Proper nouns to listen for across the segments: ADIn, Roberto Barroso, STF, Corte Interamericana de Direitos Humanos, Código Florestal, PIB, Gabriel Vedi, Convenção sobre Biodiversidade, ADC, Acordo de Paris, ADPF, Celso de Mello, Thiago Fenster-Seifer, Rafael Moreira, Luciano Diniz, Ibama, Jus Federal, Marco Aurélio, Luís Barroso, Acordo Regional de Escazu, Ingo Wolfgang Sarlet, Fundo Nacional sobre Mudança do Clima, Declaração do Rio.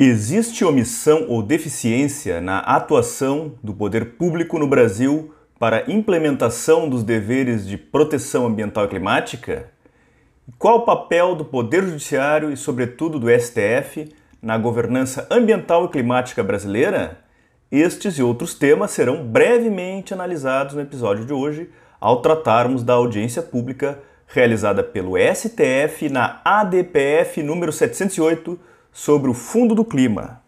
Existe omissão ou deficiência na atuação do poder público no Brasil para a implementação dos deveres de proteção ambiental e climática? Qual o papel do Poder Judiciário e, sobretudo, do STF na governança ambiental e climática brasileira? Estes e outros temas serão brevemente analisados no episódio de hoje, ao tratarmos da audiência pública realizada pelo STF na ADPF número 708 sobre o Fundo do Clima.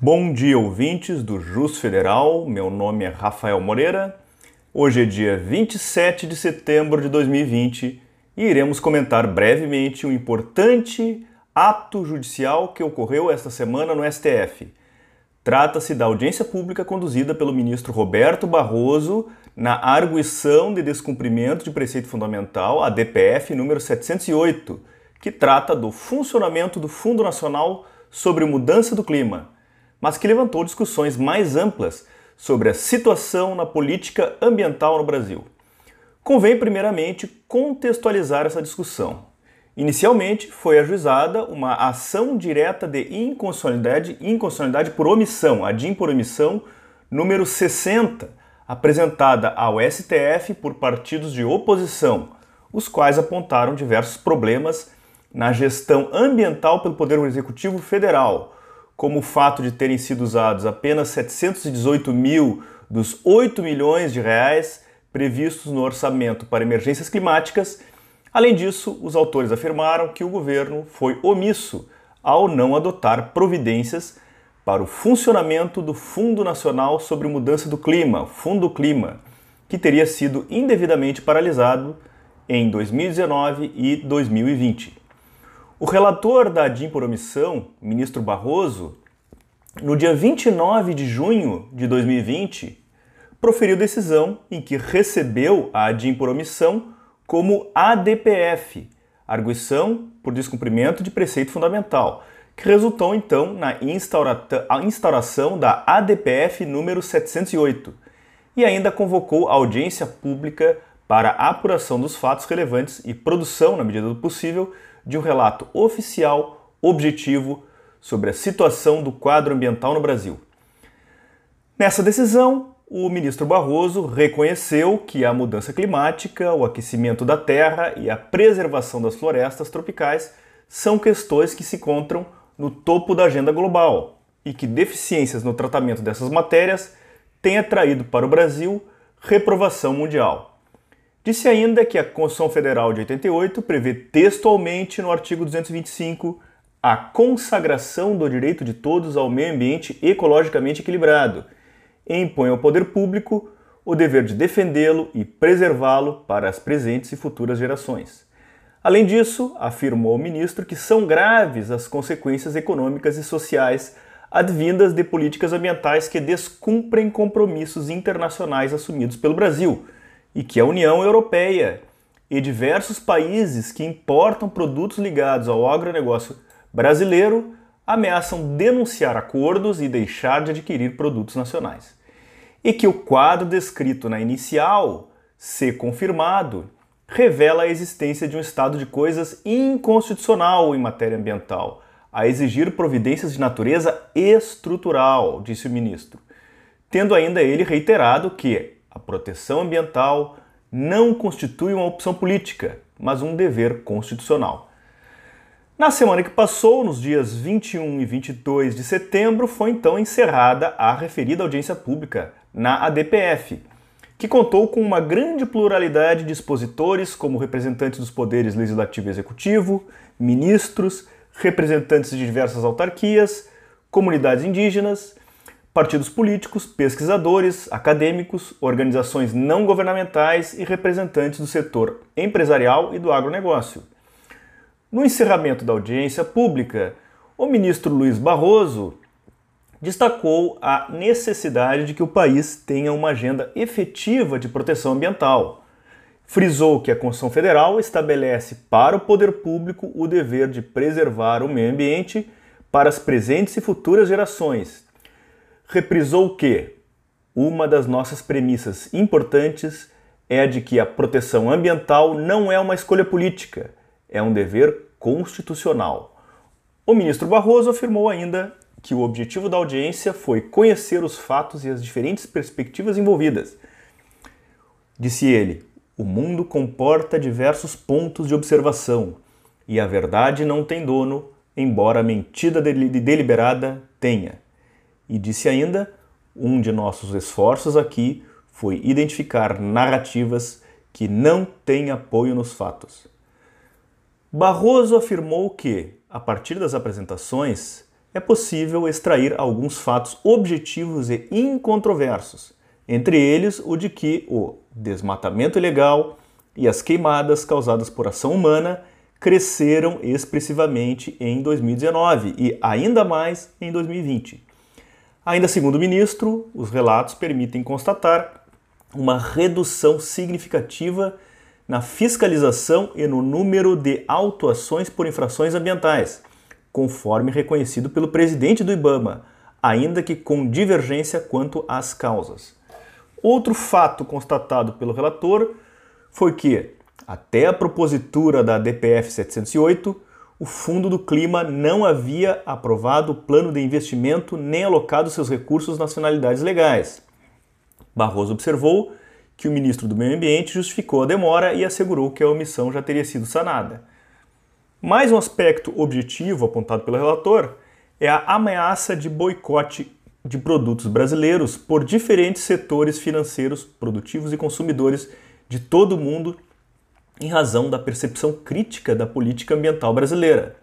Bom dia, ouvintes do Jus Federal. Meu nome é Rafael Moreira. Hoje é dia 27 de setembro de 2020 e iremos comentar brevemente um importante ato judicial que ocorreu esta semana no STF. Trata-se da audiência pública conduzida pelo ministro Roberto Barroso na arguição de descumprimento de preceito fundamental, ADPF número 708, que trata do funcionamento do Fundo Nacional sobre Mudança do Clima, mas que levantou discussões mais amplas sobre a situação na política ambiental no Brasil. Convém, primeiramente, contextualizar essa discussão. Inicialmente, foi ajuizada uma ação direta de inconstitucionalidade por omissão, ADIn por omissão, número 60, apresentada ao STF por partidos de oposição, os quais apontaram diversos problemas na gestão ambiental pelo Poder Executivo Federal, como o fato de terem sido usados apenas 718 mil dos 8 milhões de reais previstos no orçamento para emergências climáticas. Além disso, os autores afirmaram que o governo foi omisso ao não adotar providências para o funcionamento do Fundo Nacional sobre Mudança do Clima, Fundo Clima, que teria sido indevidamente paralisado em 2019 e 2020. O relator da ADIn por omissão, ministro Barroso, no dia 29 de junho de 2020, proferiu decisão em que recebeu a ADIn por omissão como ADPF, arguição por descumprimento de preceito fundamental, que resultou então na instauração da ADPF número 708 e ainda convocou a audiência pública para a apuração dos fatos relevantes e produção, na medida do possível, de um relato oficial, objetivo, sobre a situação do quadro ambiental no Brasil. Nessa decisão, o ministro Barroso reconheceu que a mudança climática, o aquecimento da terra e a preservação das florestas tropicais são questões que se encontram no topo da agenda global e que deficiências no tratamento dessas matérias têm atraído para o Brasil reprovação mundial. Disse ainda que a Constituição Federal de 88 prevê textualmente no artigo 225 a consagração do direito de todos ao meio ambiente ecologicamente equilibrado e impõe ao poder público o dever de defendê-lo e preservá-lo para as presentes e futuras gerações. Além disso, afirmou o ministro que são graves as consequências econômicas e sociais advindas de políticas ambientais que descumprem compromissos internacionais assumidos pelo Brasil, e que a União Europeia e diversos países que importam produtos ligados ao agronegócio brasileiro ameaçam denunciar acordos e deixar de adquirir produtos nacionais. E que o quadro descrito na inicial, se confirmado, revela a existência de um estado de coisas inconstitucional em matéria ambiental, a exigir providências de natureza estrutural, disse o ministro, tendo ainda ele reiterado que a proteção ambiental não constitui uma opção política, mas um dever constitucional. Na semana que passou, nos dias 21 e 22 de setembro, foi então encerrada a referida audiência pública na ADPF, que contou com uma grande pluralidade de expositores, como representantes dos poderes legislativo e executivo, ministros, representantes de diversas autarquias, comunidades indígenas, partidos políticos, pesquisadores, acadêmicos, organizações não governamentais e representantes do setor empresarial e do agronegócio. No encerramento da audiência pública, o ministro Luís Barroso destacou a necessidade de que o país tenha uma agenda efetiva de proteção ambiental. Frisou que a Constituição Federal estabelece para o poder público o dever de preservar o meio ambiente para as presentes e futuras gerações. Reprisou que uma das nossas premissas importantes é a de que a proteção ambiental não é uma escolha política, é um dever constitucional. O ministro Barroso afirmou ainda que o objetivo da audiência foi conhecer os fatos e as diferentes perspectivas envolvidas. Disse ele, o mundo comporta diversos pontos de observação e a verdade não tem dono, embora a mentira deliberada tenha. E disse ainda, um de nossos esforços aqui foi identificar narrativas que não têm apoio nos fatos. Barroso afirmou que, a partir das apresentações, é possível extrair alguns fatos objetivos e incontroversos, entre eles o de que o desmatamento ilegal e as queimadas causadas por ação humana cresceram expressivamente em 2019 e ainda mais em 2020. Ainda segundo o ministro, os relatos permitem constatar uma redução significativa na fiscalização e no número de autuações por infrações ambientais, conforme reconhecido pelo presidente do Ibama, ainda que com divergência quanto às causas. Outro fato constatado pelo relator foi que, até a propositura da ADPF 708, o Fundo do Clima não havia aprovado o plano de investimento nem alocado seus recursos nas finalidades legais. Barroso observou que o ministro do Meio Ambiente justificou a demora e assegurou que a omissão já teria sido sanada. Mais um aspecto objetivo apontado pelo relator é a ameaça de boicote de produtos brasileiros por diferentes setores financeiros, produtivos e consumidores de todo o mundo em razão da percepção crítica da política ambiental brasileira.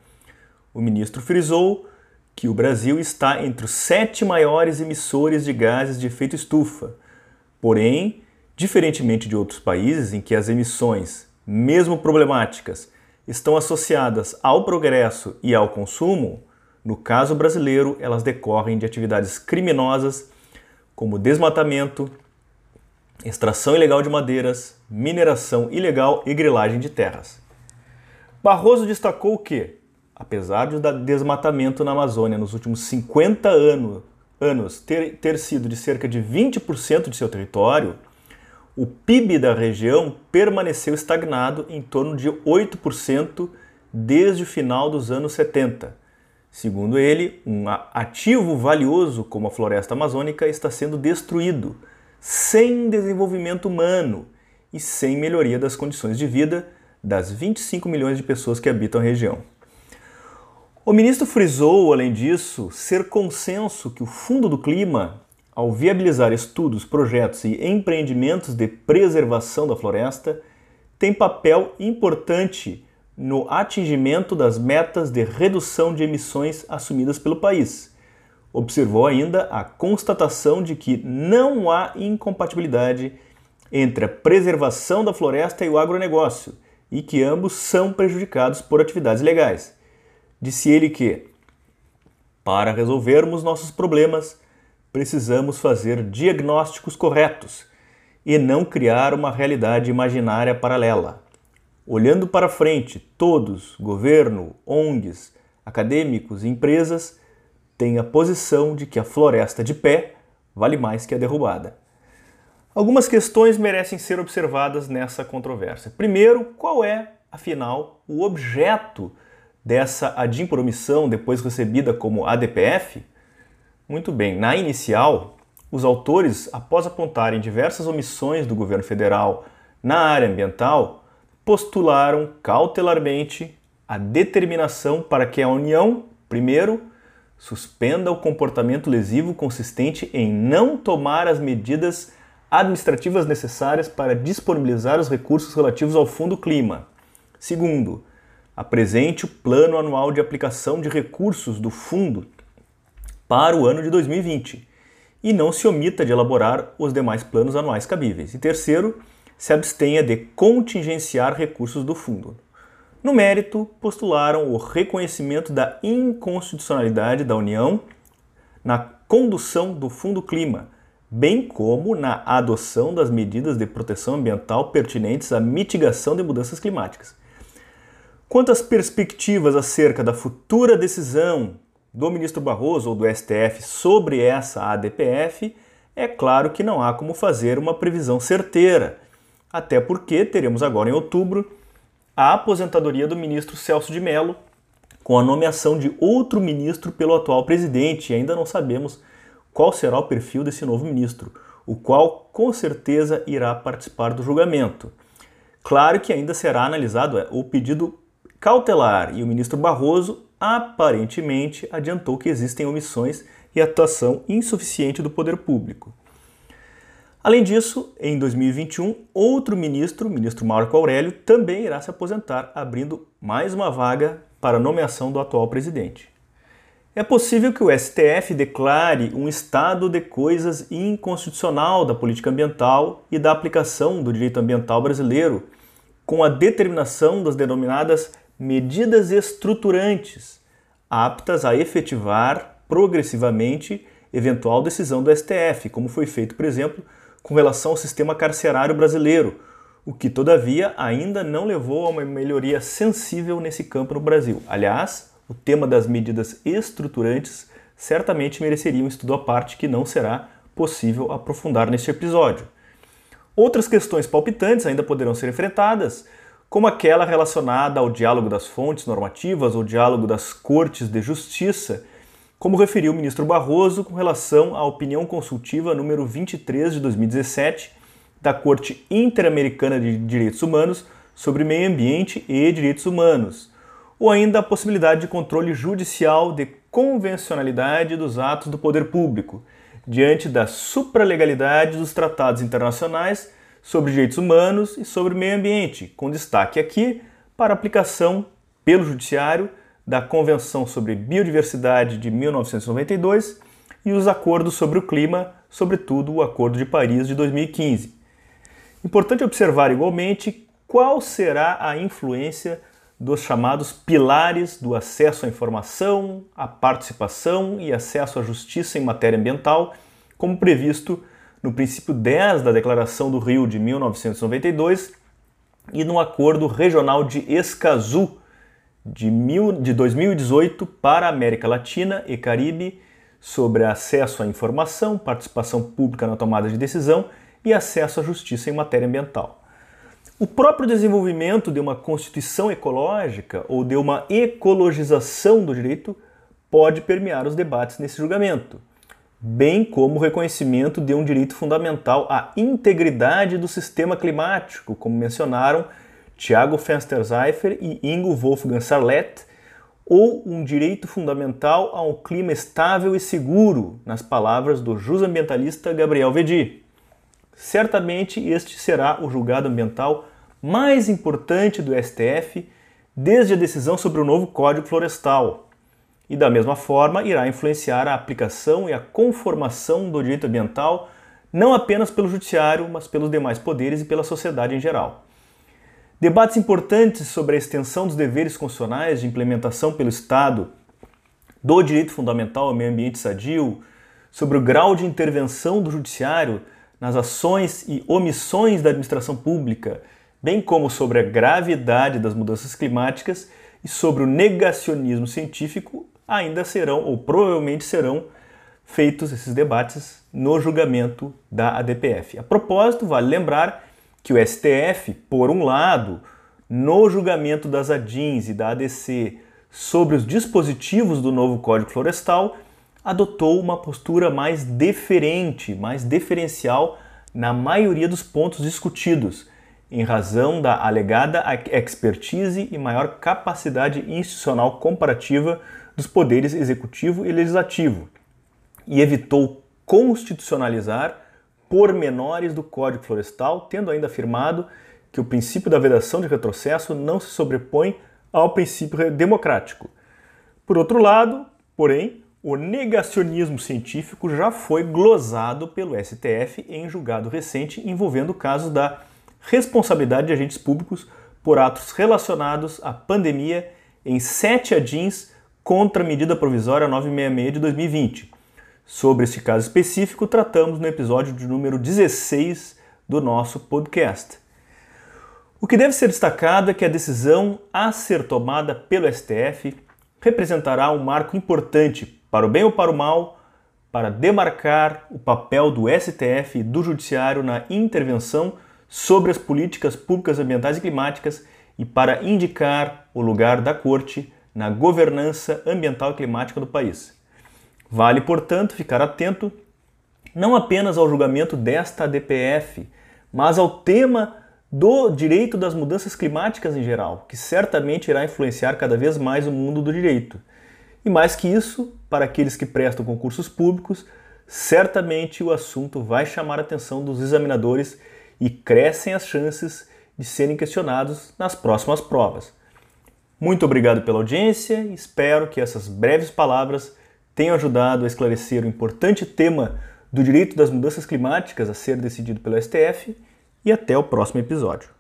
O ministro frisou que o Brasil está entre os 7 maiores emissores de gases de efeito estufa. Porém, diferentemente de outros países em que as emissões, mesmo problemáticas, estão associadas ao progresso e ao consumo, no caso brasileiro, elas decorrem de atividades criminosas como desmatamento, extração ilegal de madeiras, mineração ilegal e grilagem de terras. Barroso destacou que, apesar do desmatamento na Amazônia nos últimos 50 anos ter sido de cerca de 20% de seu território, o PIB da região permaneceu estagnado em torno de 8% desde o final dos anos 70. Segundo ele, um ativo valioso como a floresta amazônica está sendo destruído, sem desenvolvimento humano e sem melhoria das condições de vida das 25 milhões de pessoas que habitam a região. O ministro frisou, além disso, ser consenso que o Fundo do Clima, ao viabilizar estudos, projetos e empreendimentos de preservação da floresta, tem papel importante no atingimento das metas de redução de emissões assumidas pelo país. Observou ainda a constatação de que não há incompatibilidade entre a preservação da floresta e o agronegócio, e que ambos são prejudicados por atividades ilegais. Disse ele que, para resolvermos nossos problemas, precisamos fazer diagnósticos corretos e não criar uma realidade imaginária paralela. Olhando para frente, todos, governo, ONGs, acadêmicos e empresas, têm a posição de que a floresta de pé vale mais que a derrubada. Algumas questões merecem ser observadas nessa controvérsia. Primeiro, qual é, afinal, o objeto dessa ADIn por omissão, depois recebida como ADPF? Muito bem, na inicial, os autores, após apontarem diversas omissões do governo federal na área ambiental, postularam cautelarmente a determinação para que a União, primeiro, suspenda o comportamento lesivo consistente em não tomar as medidas administrativas necessárias para disponibilizar os recursos relativos ao Fundo Clima. Segundo, apresente o plano anual de aplicação de recursos do fundo para o ano de 2020 e não se omita de elaborar os demais planos anuais cabíveis. E terceiro, se abstenha de contingenciar recursos do fundo. No mérito, postularam o reconhecimento da inconstitucionalidade da União na condução do Fundo Clima, bem como na adoção das medidas de proteção ambiental pertinentes à mitigação de mudanças climáticas. Quanto às perspectivas acerca da futura decisão do ministro Barroso ou do STF sobre essa ADPF, é claro que não há como fazer uma previsão certeira, até porque teremos agora em outubro a aposentadoria do ministro Celso de Mello, com a nomeação de outro ministro pelo atual presidente, e ainda não sabemos qual será o perfil desse novo ministro, o qual com certeza irá participar do julgamento. Claro que ainda será analisado o pedido cautelar, e o ministro Barroso aparentemente adiantou que existem omissões e atuação insuficiente do poder público. Além disso, em 2021, outro ministro, o ministro Marco Aurélio, também irá se aposentar, abrindo mais uma vaga para a nomeação do atual presidente. É possível que o STF declare um estado de coisas inconstitucional da política ambiental e da aplicação do direito ambiental brasileiro, com a determinação das denominadas medidas estruturantes, aptas a efetivar progressivamente eventual decisão do STF, como foi feito, por exemplo, com relação ao sistema carcerário brasileiro, o que, todavia, ainda não levou a uma melhoria sensível nesse campo no Brasil. Aliás, o tema das medidas estruturantes certamente mereceria um estudo à parte que não será possível aprofundar neste episódio. Outras questões palpitantes ainda poderão ser enfrentadas, como aquela relacionada ao diálogo das fontes normativas ou diálogo das cortes de justiça, como referiu o ministro Barroso com relação à opinião consultiva número 23 de 2017, da Corte Interamericana de Direitos Humanos sobre Meio Ambiente e Direitos Humanos, ou ainda a possibilidade de controle judicial de convencionalidade dos atos do poder público, diante da supralegalidade dos tratados internacionais sobre direitos humanos e sobre meio ambiente, com destaque aqui para a aplicação pelo Judiciário da Convenção sobre Biodiversidade de 1992 e os acordos sobre o clima, sobretudo o Acordo de Paris de 2015. Importante observar igualmente qual será a influência dos chamados pilares do acesso à informação, à participação e acesso à justiça em matéria ambiental, como previsto no princípio 10 da Declaração do Rio de 1992 e no Acordo Regional de Escazu de 2018 para a América Latina e Caribe sobre acesso à informação, participação pública na tomada de decisão e acesso à justiça em matéria ambiental. O próprio desenvolvimento de uma constituição ecológica ou de uma ecologização do direito pode permear os debates nesse julgamento, bem como o reconhecimento de um direito fundamental à integridade do sistema climático, como mencionaram Thiago Fenster-Seifer e Ingo Wolfgang Sarlet, ou um direito fundamental a um clima estável e seguro, nas palavras do ambientalista Gabriel Vedi. Certamente este será o julgado ambiental mais importante do STF desde a decisão sobre o novo Código Florestal e, da mesma forma, irá influenciar a aplicação e a conformação do direito ambiental não apenas pelo Judiciário, mas pelos demais poderes e pela sociedade em geral. Debates importantes sobre a extensão dos deveres constitucionais de implementação pelo Estado do direito fundamental ao meio ambiente sadio, sobre o grau de intervenção do Judiciário nas ações e omissões da administração pública, bem como sobre a gravidade das mudanças climáticas e sobre o negacionismo científico, ainda serão, ou provavelmente serão, feitos esses debates no julgamento da ADPF. A propósito, vale lembrar que o STF, por um lado, no julgamento das ADINs e da ADC sobre os dispositivos do novo Código Florestal, adotou uma postura mais deferente, mais deferencial na maioria dos pontos discutidos, em razão da alegada expertise e maior capacidade institucional comparativa dos poderes executivo e legislativo, e evitou constitucionalizar pormenores do Código Florestal, tendo ainda afirmado que o princípio da vedação de retrocesso não se sobrepõe ao princípio democrático. Por outro lado, porém, o negacionismo científico já foi glosado pelo STF em julgado recente envolvendo casos da responsabilidade de agentes públicos por atos relacionados à pandemia em 7 ADINs contra a medida provisória 966 de 2020. Sobre este caso específico, tratamos no episódio de número 16 do nosso podcast. O que deve ser destacado é que a decisão a ser tomada pelo STF representará um marco importante para o bem ou para o mal, para demarcar o papel do STF e do Judiciário na intervenção sobre as políticas públicas ambientais e climáticas e para indicar o lugar da Corte na governança ambiental e climática do país. Vale, portanto, ficar atento não apenas ao julgamento desta ADPF, mas ao tema do direito das mudanças climáticas em geral, que certamente irá influenciar cada vez mais o mundo do direito. E mais que isso, para aqueles que prestam concursos públicos, certamente o assunto vai chamar a atenção dos examinadores e crescem as chances de serem questionados nas próximas provas. Muito obrigado pela audiência e espero que essas breves palavras tenham ajudado a esclarecer o importante tema do direito das mudanças climáticas a ser decidido pelo STF, e até o próximo episódio.